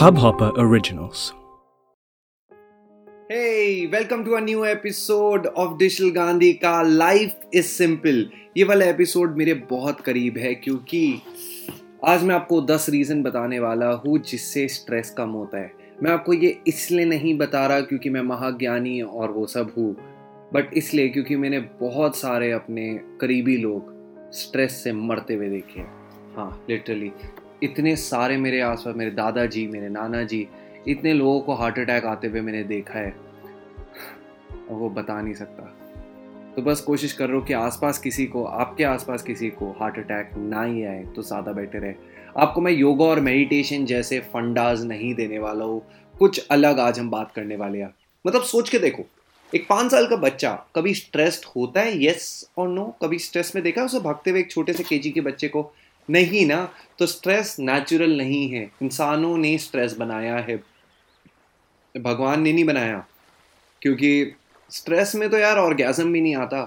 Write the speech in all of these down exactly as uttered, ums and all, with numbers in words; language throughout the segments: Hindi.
Hubhopper Originals. Hey, welcome to a new episode of Dishil Gandhi का Life is Simple. ये वाला एपिसोड मेरे बहुत करीब है क्योंकि आज मैं आपको दस रीज़न बताने वाला हूँ जिससे स्ट्रेस कम होता है. मैं आपको ये इसलिए नहीं बता रहा क्योंकि मैं महाज्ञानी और वो सब हूँ, बट इसलिए क्योंकि मैंने बहुत सारे अपने करीबी लोग स्ट्रेस से मरते हुए देखे हैं. हाँ, लिटरली इतने सारे मेरे आसपास, मेरे दादाजी, मेरे नाना जी, इतने लोगों को हार्ट अटैक आते हुए मैंने देखा है और वो बता नहीं सकता. तो बस कोशिश कर रहा हूँ कि आसपास किसी को, आपके आसपास किसी को हार्ट अटैक ना ही आए तो ज़्यादा बेटर है. आपको मैं योगा और मेडिटेशन जैसे फंडाज नहीं देने वाला हूँ, कुछ अलग आज हम बात करने वाले हैं. मतलब सोच के देखो, एक पाँच साल का बच्चा कभी स्ट्रेस्ड होता है? येस और नो. कभी स्ट्रेस में देखा उसे भागते हुए एक छोटे से केजी के बच्चे को? नहीं ना. तो स्ट्रेस नेचुरल नहीं है, इंसानों ने स्ट्रेस बनाया है, भगवान ने नहीं बनाया. क्योंकि स्ट्रेस में तो यार ऑर्गेज़म भी नहीं आता,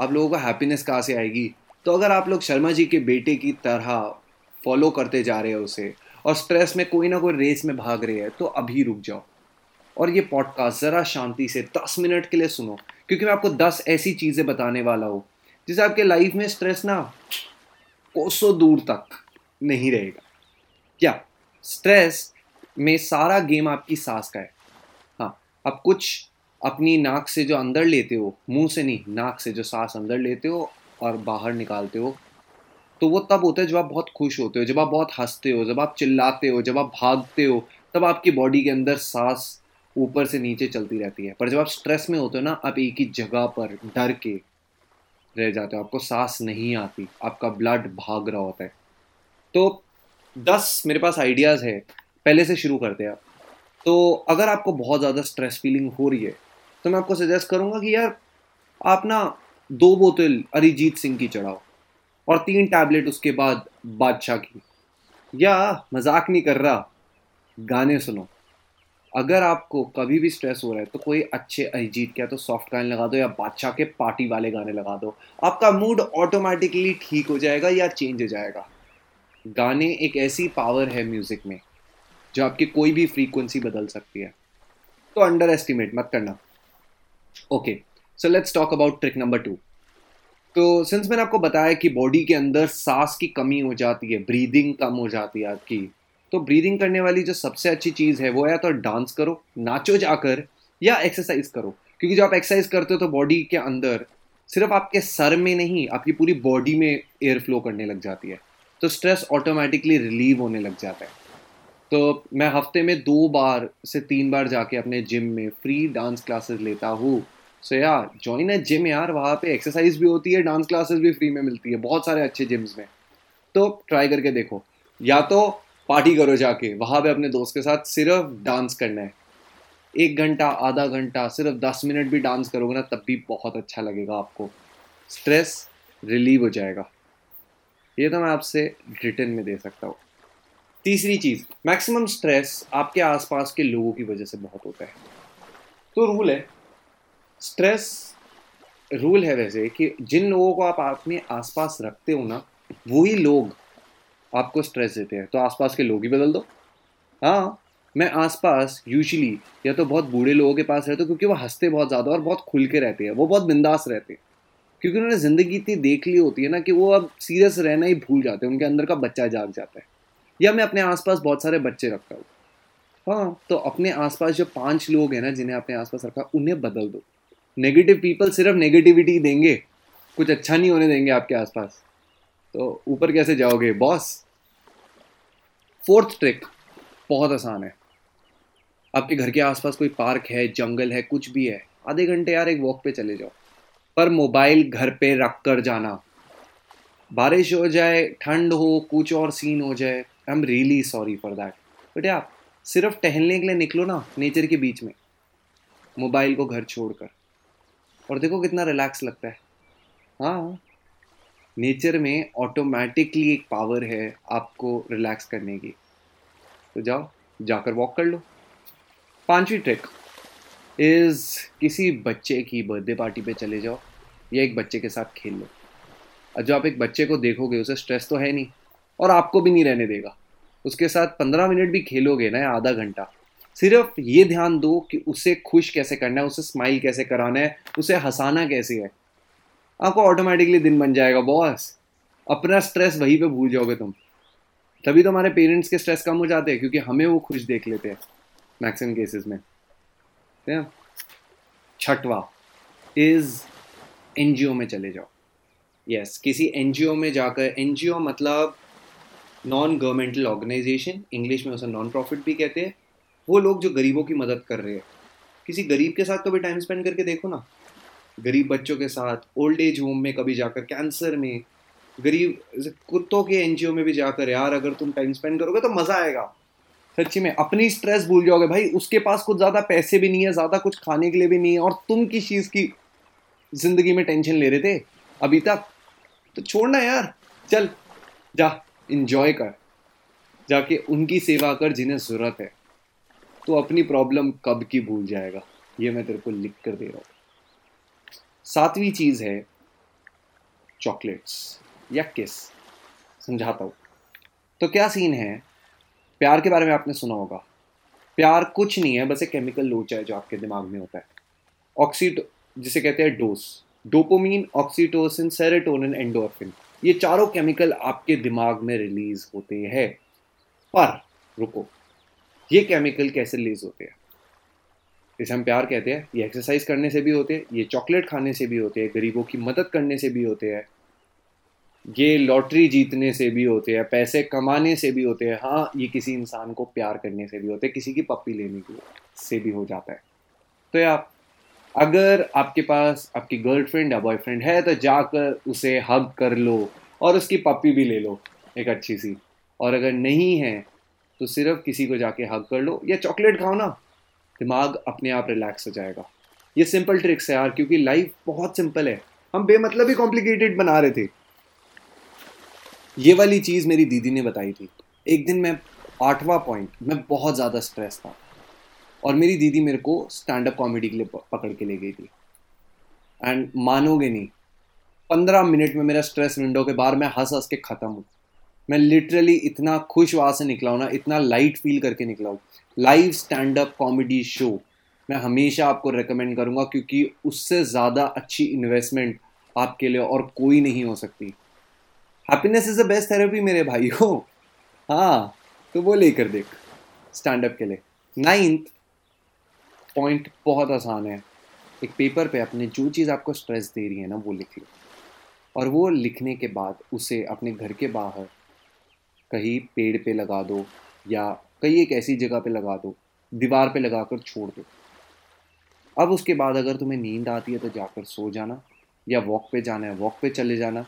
आप लोगों को हैप्पीनेस कहाँ से आएगी. तो अगर आप लोग शर्मा जी के बेटे की तरह फॉलो करते जा रहे हो उसे और स्ट्रेस में कोई ना कोई रेस में भाग रहे हैं तो अभी रुक जाओ और ये पॉडकास्ट ज़रा शांति से दस मिनट के लिए सुनो, क्योंकि मैं आपको दस ऐसी चीज़ें बताने वाला हूँ जिससे आपके लाइफ में स्ट्रेस ना कोसों दूर तक नहीं रहेगा. क्या स्ट्रेस में सारा गेम आपकी सांस का है. हाँ, आप कुछ अपनी नाक से जो अंदर लेते हो, मुंह से नहीं, नाक से जो सांस अंदर लेते हो और बाहर निकालते हो, तो वो तब होता है जब आप बहुत खुश होते हो, जब आप बहुत हंसते हो, जब आप चिल्लाते हो, जब आप भागते हो, तब आपकी बॉडी के अंदर सांस ऊपर से नीचे चलती रहती है. पर जब आप स्ट्रेस में होते हो ना, आप एक ही जगह पर डर के रह जाते हो, आपको सांस नहीं आती, आपका ब्लड भाग रहा होता है. तो दस मेरे पास आइडियाज़ है, पहले से शुरू करते हैं. तो अगर आपको बहुत ज़्यादा स्ट्रेस फीलिंग हो रही है तो मैं आपको सजेस्ट करूँगा कि यार आप ना दो बोतल अरिजीत सिंह की चढ़ाओ और तीन टैबलेट उसके बाद बादशाह की, या मजाक नहीं कर रहा, गाने सुनो. अगर आपको कभी भी स्ट्रेस हो रहा है तो कोई अच्छे अरिजीत के या तो सॉफ्ट गाने लगा दो या बादशाह के पार्टी वाले गाने लगा दो, आपका मूड ऑटोमेटिकली ठीक हो जाएगा या चेंज हो जाएगा. गाने एक ऐसी पावर है म्यूज़िक में जो आपकी कोई भी फ्रीक्वेंसी बदल सकती है, तो अंडर एस्टिमेट मत करना. Okay, so let's talk about trick number two. तो सिंस मैंने आपको बताया कि बॉडी के अंदर सांस की कमी हो जाती है, ब्रीदिंग कम हो जाती है आपकी, तो ब्रीदिंग करने वाली जो सबसे अच्छी चीज़ है वो या तो डांस करो, नाचो जाकर, या एक्सरसाइज करो. क्योंकि जब आप एक्सरसाइज करते हो तो बॉडी के अंदर, सिर्फ आपके सर में नहीं, आपकी पूरी बॉडी में एयर फ्लो करने लग जाती है, तो स्ट्रेस ऑटोमेटिकली रिलीव होने लग जाता है. तो मैं हफ्ते में दो बार से तीन बार जाके अपने जिम में फ्री डांस क्लासेस लेता हूँ. सो यार ज्वाइन अ जिम यार, वहाँ पर एक्सरसाइज भी होती है, डांस क्लासेस भी फ्री में मिलती है बहुत सारे अच्छे जिम्स में. तो ट्राई करके देखो, या तो पार्टी करो जाके, वहाँ पे अपने दोस्त के साथ सिर्फ डांस करना है, एक घंटा, आधा घंटा, सिर्फ दस मिनट भी डांस करोगे ना तब भी बहुत अच्छा लगेगा आपको, स्ट्रेस रिलीव हो जाएगा. ये तो मैं आपसे रिटर्न में दे सकता हूँ. तीसरी चीज़, मैक्सिमम स्ट्रेस आपके आसपास के लोगों की वजह से बहुत होता है. तो रूल है, स्ट्रेस रूल है वैसे कि जिन लोगों को आप अपने आसपास रखते हो ना, वही लोग आपको स्ट्रेस देते हैं. तो आसपास के लोग ही बदल दो. हाँ, मैं आसपास यूजुअली या तो बहुत बूढ़े लोगों के पास रहता हूँ क्योंकि वो हंसते बहुत ज़्यादा और बहुत खुल के रहते हैं, वो बहुत बिंदास रहते हैं, क्योंकि उन्होंने ज़िंदगी इतनी देख ली होती है ना कि वो अब सीरियस रहना ही भूल जाते हैं, उनके अंदर का बच्चा जाग जाता है. या मैं अपने आसपास बहुत सारे बच्चे रखता हूँ. हाँ, तो अपने आसपास जो पांच लोग हैं ना जिन्हें अपने आसपास रखा, उन्हें बदल दो. नेगेटिव पीपल सिर्फ नेगेटिविटी देंगे, कुछ अच्छा नहीं होने देंगे आपके आसपास, तो ऊपर कैसे जाओगे बॉस. फोर्थ ट्रिक बहुत आसान है. आपके घर के आसपास कोई पार्क है, जंगल है, कुछ भी है, आधे घंटे यार एक वॉक पे चले जाओ, पर मोबाइल घर पे रख कर जाना. बारिश हो जाए, ठंड हो, कुछ और सीन हो जाए, I am really sorry for that, but आप सिर्फ टहलने के लिए निकलो ना नेचर के बीच में, मोबाइल को घर छोड़कर, और देखो कितना रिलैक्स लगता है. हाँ, नेचर में ऑटोमेटिकली एक पावर है आपको रिलैक्स करने की, तो जाओ जाकर वॉक कर लो. पांचवी ट्रिक इज़ किसी बच्चे की बर्थडे पार्टी पे चले जाओ या एक बच्चे के साथ खेल लो. और जो आप एक बच्चे को देखोगे उसे स्ट्रेस तो है नहीं और आपको भी नहीं रहने देगा, उसके साथ पंद्रह मिनट भी खेलोगे ना, आधा घंटा, सिर्फ ये ध्यान दो कि उसे खुश कैसे करना है, उसे स्माइल कैसे कराना है, उसे हंसाना कैसे है, आपको ऑटोमेटिकली दिन बन जाएगा बॉस। अपना स्ट्रेस वहीं पे भूल जाओगे तुम। तभी तो हमारे पेरेंट्स के स्ट्रेस कम हो जाते हैं, क्योंकि हमें वो खुश देख लेते हैं मैक्सिमम केसेस में। छठवा इज एनजीओ में चले जाओ। यस yes, किसी एनजीओ में जाकर, एनजीओ मतलब नॉन गवर्नमेंटल ऑर्गेनाइजेशन, इंग्लिश में उसे नॉन प्रॉफिट भी कहते हैं। वो लोग जो गरीबों की मदद कर रहे हैं, किसी गरीब के साथ कभी टाइम स्पेंड करके देखो ना, गरीब बच्चों के साथ, ओल्ड एज होम में कभी जाकर, कैंसर में, गरीब कुत्तों के एनजीओ में भी जाकर यार अगर तुम टाइम स्पेंड करोगे तो मज़ा आएगा सच्ची में। अपनी स्ट्रेस भूल जाओगे भाई। उसके पास कुछ ज़्यादा पैसे भी नहीं है, ज़्यादा कुछ खाने के लिए भी नहीं है, और तुम किस चीज़ की जिंदगी में टेंशन ले रहे थे अभी तक? तो छोड़ना यार, चल जा, इंजॉय कर, जाके उनकी सेवा कर जिन्हें ज़रूरत है। तो अपनी प्रॉब्लम कब की भूल जाएगा, ये मैं तेरे को लिख कर दे रहा हूँ। सातवीं चीज़ है चॉकलेट्स या किस। समझाता हूँ। तो क्या सीन है, प्यार के बारे में आपने सुना होगा। प्यार कुछ नहीं है, बस एक केमिकल लोच है जो आपके दिमाग में होता है, ऑक्सीटो जिसे कहते हैं dose, dopamine, oxytocin, serotonin, endorphin, ये चारों केमिकल आपके दिमाग में रिलीज होते हैं। पर रुको, ये केमिकल कैसे रिलीज होते हैं? इसे हम प्यार कहते हैं। ये एक्सरसाइज करने से भी होते हैं, ये चॉकलेट खाने से भी होते हैं, गरीबों की मदद करने से भी होते हैं, ये लॉटरी जीतने से भी होते हैं, पैसे कमाने से भी होते हैं, हाँ ये किसी इंसान को प्यार करने से भी होते हैं, किसी की पप्पी लेने की से भी हो जाता है। तो यार अगर आपके पास आपकी गर्लफ्रेंड या बॉयफ्रेंड है तो जाकर उसे हग कर लो और उसकी पप्पी भी ले लो एक अच्छी सी। और अगर नहीं है तो सिर्फ किसी को जाके हग कर लो या चॉकलेट खाओ ना, दिमाग अपने आप रिलैक्स हो जाएगा। ये सिंपल ट्रिक्स है यार, क्योंकि लाइफ बहुत सिंपल है, हम बेमतलब ही कॉम्प्लिकेटेड बना रहे थे। ये वाली चीज़ मेरी दीदी ने बताई थी एक दिन। मैं आठवां पॉइंट, मैं बहुत ज़्यादा स्ट्रेस था और मेरी दीदी मेरे को स्टैंड अप कॉमेडी के लिए पकड़ के ले गई थी। एंड मानोगे नहीं, पंद्रह मिनट में मेरा स्ट्रेस विंडो के बाहर मैं हंस हंस के ख़त्म हूँ। मैं लिटरली इतना खुश वहाँ से निकला हूँ ना, इतना लाइट फील करके निकला हूँ। Live stand up comedy show मैं हमेशा आपको रेकमेंड करूँगा, क्योंकि उससे ज़्यादा अच्छी इन्वेस्टमेंट आपके लिए और कोई नहीं हो सकती। Happiness is the best therapy मेरे भाई हो। हाँ तो वो लेकर देख स्टैंड अप के लिए। नाइन्थ पॉइंट बहुत आसान है, एक पेपर पे अपने जो चीज़ आपको स्ट्रेस दे रही है ना वो लिख लो, और वो लिखने के बाद उसे अपने घर के बाहर कहीं पेड़ पे लगा दो या कहीं एक ऐसी जगह पे लगा दो, दीवार पे लगा कर छोड़ दो। अब उसके बाद अगर तुम्हें नींद आती है तो जाकर सो जाना, या वॉक पे जाना है वॉक पे चले जाना,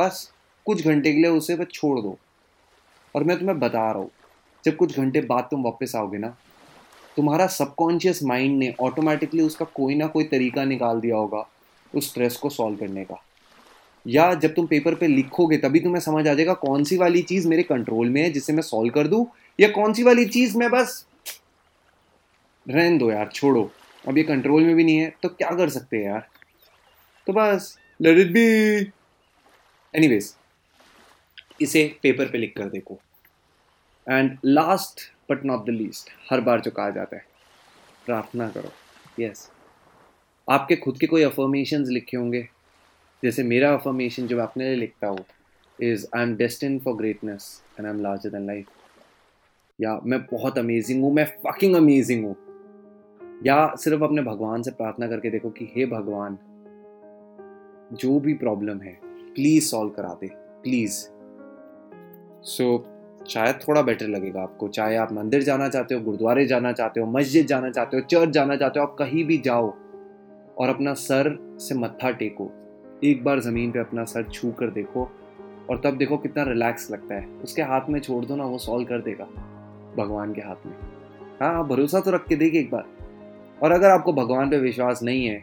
बस कुछ घंटे के लिए उसे बस छोड़ दो। और मैं तुम्हें बता रहा हूँ, जब कुछ घंटे बाद तुम वापस आओगे ना, तुम्हारा सबकॉन्शियस माइंड ने ऑटोमेटिकली उसका कोई ना कोई तरीका निकाल दिया होगा उस स्ट्रेस को सॉल्व करने का। या जब तुम पेपर पे लिखोगे तभी तुम्हें समझ आ जाएगा कौन सी वाली चीज़ मेरे कंट्रोल में है जिसे मैं सॉल्व कर दूँ, या कौन सी वाली चीज़ मैं बस रहने दो यार, छोड़ो, अब ये कंट्रोल में भी नहीं है तो क्या कर सकते हैं यार। तो बस लेट इट बी। एनीवेज, इसे पेपर पे लिख कर देखो। And last but not the least, हर बार जो कहा जाता है, प्रार्थना करो। Yes yes. आपके खुद के कोई अफर्मेशंस लिखे होंगे, जैसे मेरा अफर्मेशन जो मैं अपने लिए लिखता हूँ is I am destined for greatness and I am larger than life, या मैं बहुत अमेजिंग हूँ, मैं फकिंग अमेजिंग हूँ। या सिर्फ अपने भगवान से प्रार्थना करके देखो कि हे भगवान, जो भी प्रॉब्लम है प्लीज़ सॉल्व करा दे प्लीज़। सो so, शायद थोड़ा बेटर लगेगा आपको। चाहे आप मंदिर जाना चाहते हो, गुरुद्वारे जाना चाहते हो, मस्जिद जाना चाहते हो, चर्च जाना चाहते हो, आप कहीं भी जाओ और अपना सर से मत्था टेको, एक बार ज़मीन पे अपना सर छू कर देखो और तब देखो कितना रिलैक्स लगता है। उसके हाथ में छोड़ दो ना, वो सॉल्व कर देगा, भगवान के हाथ में। हाँ, भरोसा तो रख के देखिए एक बार। और अगर आपको भगवान पे विश्वास नहीं है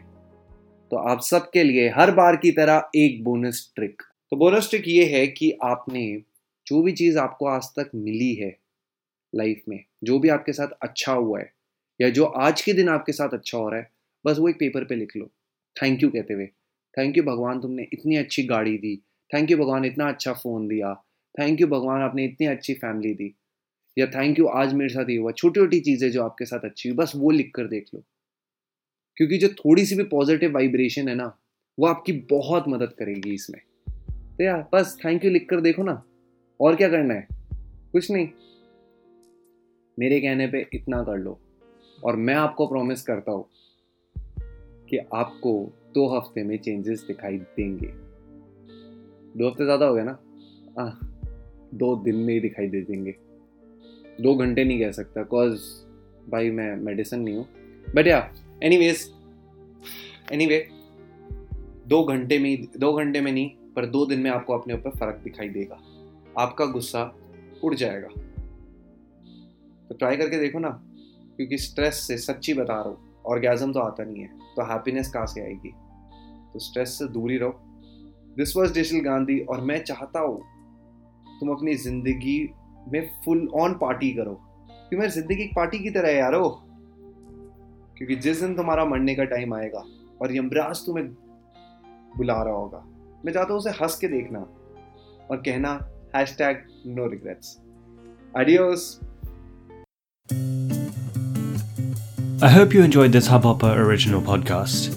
तो आप सबके लिए हर बार की तरह एक बोनस ट्रिक। तो बोनस ट्रिक ये है कि आपने जो भी चीज़ आपको आज तक मिली है लाइफ में, जो भी आपके साथ अच्छा हुआ है या जो आज के दिन आपके साथ अच्छा हो रहा है, बस वो एक पेपर पे लिख लो, थैंक यू कहते हुए। थैंक यू भगवान, तुमने इतनी अच्छी गाड़ी दी। थैंक यू भगवान, इतना अच्छा फ़ोन दिया। थैंक यू भगवान, आपने इतनी अच्छी फैमिली दी। या थैंक यू आज मेरे साथ ये हुआ, छोटी छोटी चीज़ें जो आपके साथ अच्छी हुई बस वो लिख कर देख लो, क्योंकि जो थोड़ी सी भी पॉजिटिव वाइब्रेशन है ना वो आपकी बहुत मदद करेगी इसमें। तो यार बस थैंक यू लिख कर देखो ना, और क्या करना है, कुछ नहीं। मेरे कहने पे इतना कर लो और मैं आपको प्रॉमिस करता हूँ कि आपको दो हफ्ते में चेंजेस दिखाई देंगे। दो हफ्ते ज़्यादा हो गया ना, आ, दो दिन में ही दिखाई दे देंगे। दो घंटे नहीं कह सकता बिकॉज भाई मैं मेडिसिन नहीं हूँ, बट या एनीवेज एनीवे दो घंटे में दो घंटे में नहीं पर दो दिन में आपको अपने ऊपर फर्क दिखाई देगा, आपका गुस्सा उड़ जाएगा। तो ट्राई करके देखो ना, क्योंकि स्ट्रेस से, सच्ची बता रहा हूँ, ऑर्गेज़म तो आता नहीं है तो हैप्पीनेस कहाँ से आएगी। तो स्ट्रेस से दूरी रहो। दिस वाज डिशिल गांधी और मैं चाहता हूँ तुम अपनी ज़िंदगी में फुल ऑन पार्टी करो, क्योंकि मेरी ज़िंदगी एक पार्टी की तरह है यारो। क्योंकि जिस दिन तुम्हारा मरने का टाइम आएगा और यमराज तुम्हें बुला रहा होगा, मैं चाहता हूँ उसे हंस के देखना और कहना hashtag no regrets. Adios. I hope you enjoyed this Hubhopper original podcast.